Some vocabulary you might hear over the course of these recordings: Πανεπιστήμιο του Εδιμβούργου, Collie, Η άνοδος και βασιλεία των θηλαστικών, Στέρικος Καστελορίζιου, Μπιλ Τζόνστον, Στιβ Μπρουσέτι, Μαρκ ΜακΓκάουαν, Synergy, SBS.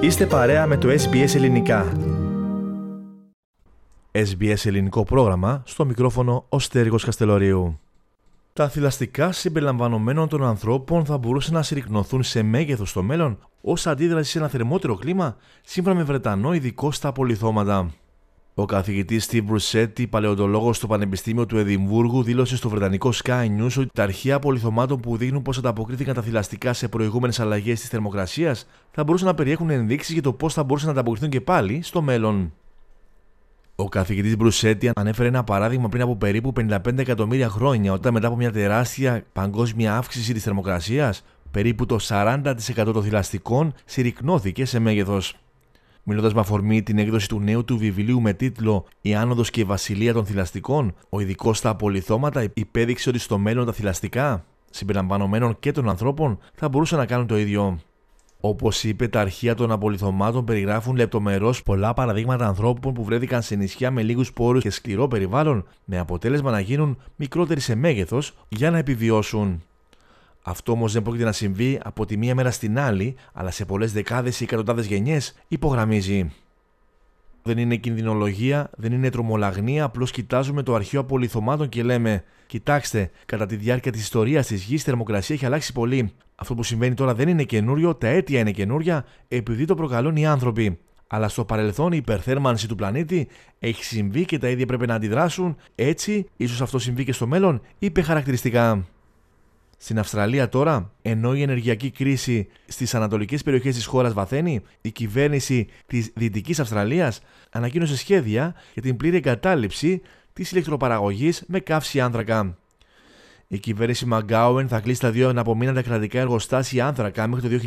Είστε παρέα με το SBS Ελληνικά. SBS Ελληνικό πρόγραμμα, στο μικρόφωνο ο Στέρικος Καστελορίου. Τα θηλαστικά συμπεριλαμβανομένων των ανθρώπων θα μπορούσαν να συρρικνωθούν σε μέγεθος στο μέλλον ως αντίδραση σε ένα θερμότερο κλίμα, σύμφωνα με Βρετανό ειδικό στα απολιθώματα. Ο καθηγητής Στιβ Μπρουσέτι, παλαιοντολόγος στο Πανεπιστήμιο του Εδιμβούργου, δήλωσε στο βρετανικό Sky News ότι τα αρχεία απολιθωμάτων που δείχνουν πως ανταποκρίθηκαν τα θηλαστικά σε προηγούμενες αλλαγές της θερμοκρασίας θα μπορούσαν να περιέχουν ενδείξεις για το πώς θα μπορούσαν να ανταποκριθούν και πάλι στο μέλλον. Ο καθηγητής Μπρουσέτι ανέφερε ένα παράδειγμα πριν από περίπου 55 εκατομμύρια χρόνια, όταν μετά από μια τεράστια παγκόσμια αύξηση της θερμοκρασίας, περίπου το 40% των θηλαστικών συρρικνώθηκε σε μέγεθος. Μιλώντας με αφορμή την έκδοση του νέου του βιβλίου με τίτλο «Η άνοδος και βασιλεία των θηλαστικών», ο ειδικός στα απολιθώματα υπέδειξε ότι στο μέλλον τα θηλαστικά, συμπεριλαμβανομένων και των ανθρώπων, θα μπορούσαν να κάνουν το ίδιο. Όπως είπε, τα αρχεία των απολιθωμάτων περιγράφουν λεπτομερώς πολλά παραδείγματα ανθρώπων που βρέθηκαν σε νησιά με λίγους πόρους και σκληρό περιβάλλον, με αποτέλεσμα να γίνουν μικρότεροι σε μέγεθος για να επιβιώσουν. Αυτό όμως δεν πρόκειται να συμβεί από τη μία μέρα στην άλλη, αλλά σε πολλές δεκάδες ή εκατοντάδες γενιές, υπογραμμίζει. Δεν είναι κινδυνολογία, δεν είναι τρομολαγνία, απλώς κοιτάζουμε το αρχείο απολιθωμάτων και λέμε: «Κοιτάξτε, κατά τη διάρκεια της ιστορίας της γης η θερμοκρασία έχει αλλάξει πολύ. Αυτό που συμβαίνει τώρα δεν είναι καινούριο, τα αίτια είναι καινούρια, επειδή το προκαλούν οι άνθρωποι. Αλλά στο παρελθόν η υπερθέρμανση του πλανήτη έχει συμβεί και τα ίδια έπρεπε να αντιδράσουν, έτσι, ίσως αυτό συμβεί και στο μέλλον», είπε χαρακτηριστικά. Στην Αυστραλία τώρα, ενώ η ενεργειακή κρίση στις ανατολικές περιοχές της χώρας βαθαίνει, η κυβέρνηση της Δυτικής Αυστραλίας ανακοίνωσε σχέδια για την πλήρη εγκατάλειψη της ηλεκτροπαραγωγής με καύση άνθρακα. Η κυβέρνηση ΜακΓκάουαν θα κλείσει τα 2 αναπομείναντα κρατικά εργοστάσια άνθρακα μέχρι το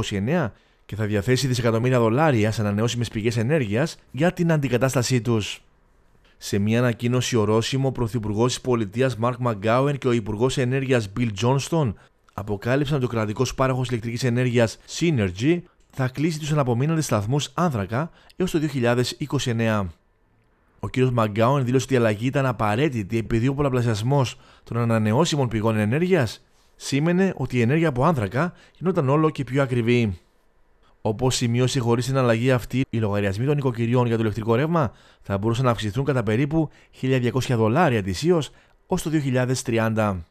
2029 και θα διαθέσει δισεκατομμύρια δολάρια σε ανανεώσιμες πηγές ενέργειας για την αντικατάστασή τους. Σε μια ανακοίνωση ορόσημο, ο Πρωθυπουργός της Πολιτείας Μαρκ ΜακΓκάουαν και ο Υπουργός Ενέργειας Μπιλ Τζόνστον αποκάλυψαν ότι ο κρατικός πάροχος ηλεκτρικής ενέργειας Synergy θα κλείσει τους αναπομείνοντες σταθμούς άνθρακα έως το 2029. Ο κ. ΜακΓκάουαν δήλωσε ότι η αλλαγή ήταν απαραίτητη, επειδή ο πολλαπλασιασμός των ανανεώσιμων πηγών ενέργειας σήμαινε ότι η ενέργεια από άνθρακα γινόταν όλο και πιο ακριβή. Όπως σημείωσε, χωρίς την αλλαγή αυτή, οι λογαριασμοί των οικοκυριών για το ηλεκτρικό ρεύμα θα μπορούσαν να αυξηθούν κατά περίπου $1.200 ετησίως ως το 2030.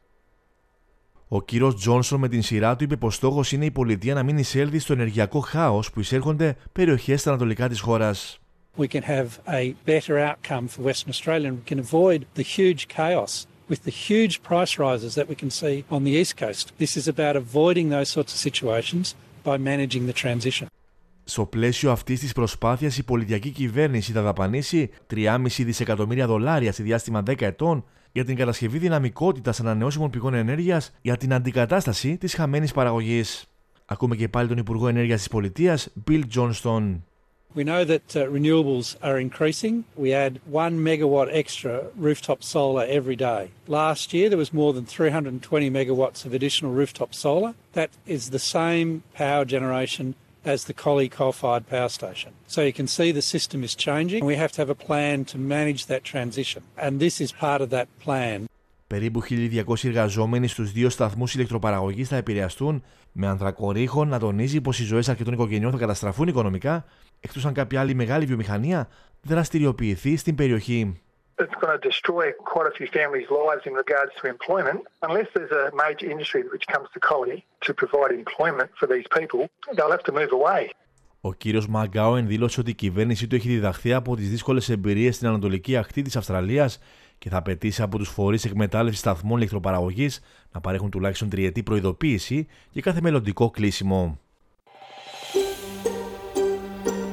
Ο κύριος Τζόνσον με την σειρά του είπε πως στόχος είναι η πολιτεία να μην εισέλθει στο ενεργειακό χάος που εισέρχονται περιοχές στα ανατολικά της χώρας. We can have a better outcome for Western Australia and we can avoid the huge chaos with the huge price rises that we can see on the East Coast. This is about avoiding those sorts of situations. By managing the transition. Στο πλαίσιο αυτής της προσπάθειας, η πολιτιακή κυβέρνηση θα δαπανίσει $3,5 δισεκατομμύρια σε διάστημα 10 ετών για την κατασκευή δυναμικότητας ανανεώσιμων πηγών ενέργειας για την αντικατάσταση της χαμένης παραγωγής. Ακούμε και πάλι τον Υπουργό Ενέργειας της Πολιτείας, Bill Johnston. We know that renewables are increasing. We add 1 megawatt extra rooftop solar every day. Last year there was more than 320 megawatts of additional rooftop solar. That is the same power generation as the Collie coal-fired power station. So you can see the system is changing and we have to have a plan to manage that transition. And this is part of that plan. Περίπου 1.200 εργαζόμενοι στους 2 σταθμούς ηλεκτροπαραγωγής θα επηρεαστούν, με ανθρακορύχων να τονίζει πως οι ζωές αρκετών οικογενειών θα καταστραφούν οικονομικά, εκτός αν κάποια άλλη μεγάλη βιομηχανία δραστηριοποιηθεί στην περιοχή. It's going to destroy quite a few families' lives in regards to employment. Unless there's a major industry which comes to Collie to provide employment for these people, they'll have to move away. Ο κύριος ΜακΓκάουαν δήλωσε ότι η κυβέρνησή του έχει διδαχθεί από τις δύσκολες εμπειρίες στην ανατολική ακτή της Αυστραλίας και θα απαιτήσει από τους φορείς εκμετάλλευσης σταθμών ηλεκτροπαραγωγής να παρέχουν τουλάχιστον τριετή προειδοποίηση για κάθε μελλοντικό κλείσιμο.